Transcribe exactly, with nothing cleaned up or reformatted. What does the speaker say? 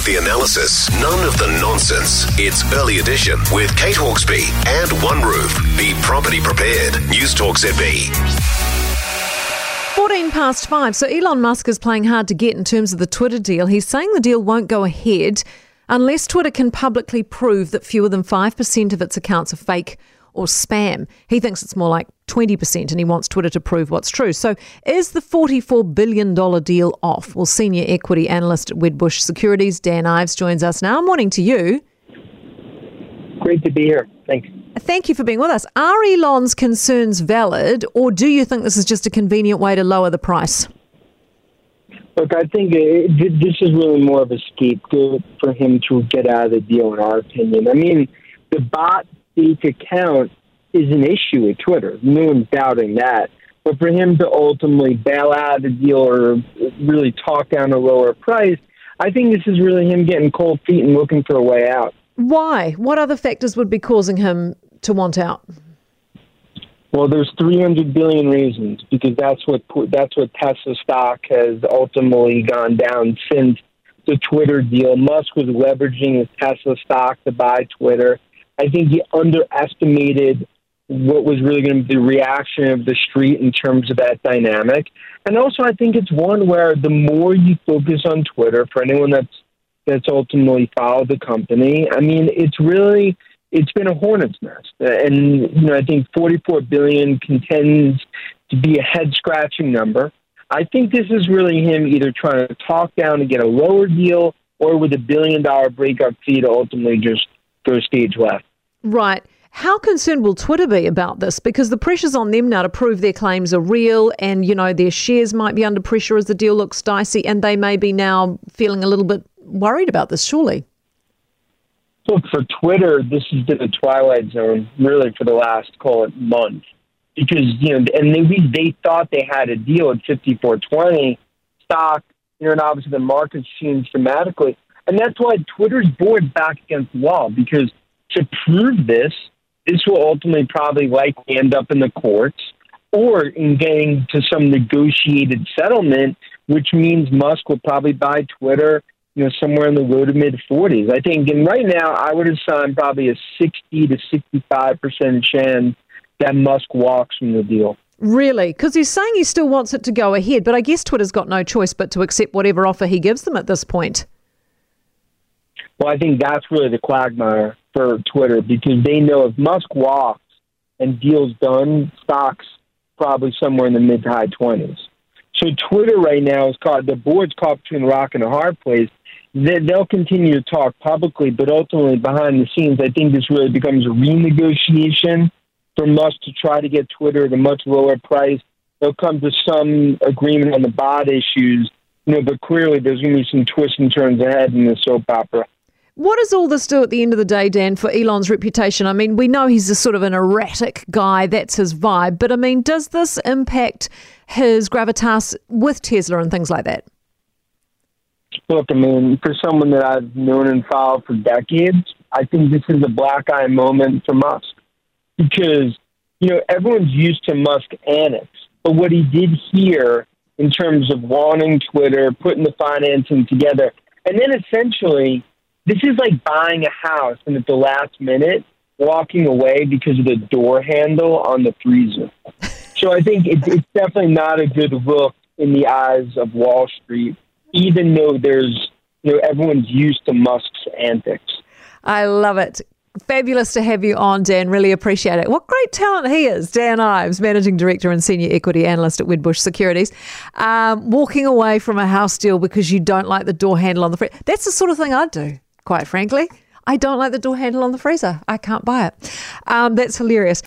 of the analysis, none of the nonsense. It's Early Edition with Kate Hawkesby and OneRoof. Be property prepared. News Talk Z B. fourteen past five. So Elon Musk is playing hard to get in terms of the Twitter deal. He's saying the deal won't go ahead unless Twitter can publicly prove that fewer than five percent of its accounts are fake or spam. He thinks it's more like twenty percent and he wants Twitter to prove what's true. So is the forty-four billion dollars deal off? Well, senior equity analyst at Wedbush Securities, Dan Ives, joins us now. Morning to you. Great to be here. Thanks. Thank you for being with us. Are Elon's concerns valid, or do you think this is just a convenient way to lower the price? Look, I think it, this is really more of a scapegoat for him to get out of the deal, in our opinion. I mean, the bot fake account is an issue at Twitter. No one's doubting that. But for him to ultimately bail out of the deal or really talk down a lower price, I think this is really him getting cold feet and looking for a way out. Why? What other factors would be causing him to want out? Well, there's three hundred billion reasons, because that's what that's what Tesla stock has ultimately gone down since the Twitter deal. Musk was leveraging his Tesla stock to buy Twitter. I think he underestimated what was really going to be the reaction of the street in terms of that dynamic. And also, I think it's one where the more you focus on Twitter, for anyone that's that's ultimately followed the company, I mean, it's really, it's been a hornet's nest. And, you know, I think forty-four billion dollars contends to be a head-scratching number. I think this is really him either trying to talk down to get a lower deal or with a billion-dollar breakup fee to ultimately just go stage left. Right. How concerned will Twitter be about this? Because the pressure's on them now to prove their claims are real and, you know, their shares might be under pressure as the deal looks dicey, and they may be now feeling a little bit worried about this, surely. Look, for Twitter, this has been a twilight zone, really, for the last, call it, month. Because, you know, and they, they thought they had a deal at fifty-four twenty stock, you know, and obviously the market's changed dramatically. And that's why Twitter's board back against the wall, because to prove this, this will ultimately probably likely end up in the courts or in getting to some negotiated settlement, which means Musk will probably buy Twitter, you know, somewhere in the low to mid forties. I think, and right now, I would assign probably a sixty to sixty-five percent chance that Musk walks from the deal. Really? Because he's saying he still wants it to go ahead, but I guess Twitter's got no choice but to accept whatever offer he gives them at this point. Well, I think that's really the quagmire for Twitter, because they know if Musk walks and deals done, stocks probably somewhere in the mid to high twenties. So Twitter right now is caught, the board's caught between a rock and a hard place. They'll continue to talk publicly, but ultimately behind the scenes, I think this really becomes a renegotiation for Musk to try to get Twitter at a much lower price. They'll come to some agreement on the bot issues, you know, but clearly there's going to be some twists and turns ahead in the soap opera. What does all this do at the end of the day, Dan, for Elon's reputation? I mean, we know he's a sort of an erratic guy. That's his vibe. But, I mean, does this impact his gravitas with Tesla and things like that? Look, I mean, for someone that I've known and followed for decades, I think this is a black-eye moment for Musk. Because, you know, everyone's used to Musk annex. But what he did here in terms of wanting Twitter, putting the financing together, and then essentially this is like buying a house and at the last minute walking away because of the door handle on the freezer. So I think it's, it's definitely not a good look in the eyes of Wall Street, even though there's, you know, everyone's used to Musk's antics. I love it. Fabulous to have you on, Dan. Really appreciate it. What great talent he is. Dan Ives, Managing Director and Senior Equity Analyst at Wedbush Securities. Um, walking away from a house deal because you don't like the door handle on the freezer. That's the sort of thing I'd do. Quite frankly, I don't like the door handle on the freezer. I can't buy it. Um, that's hilarious.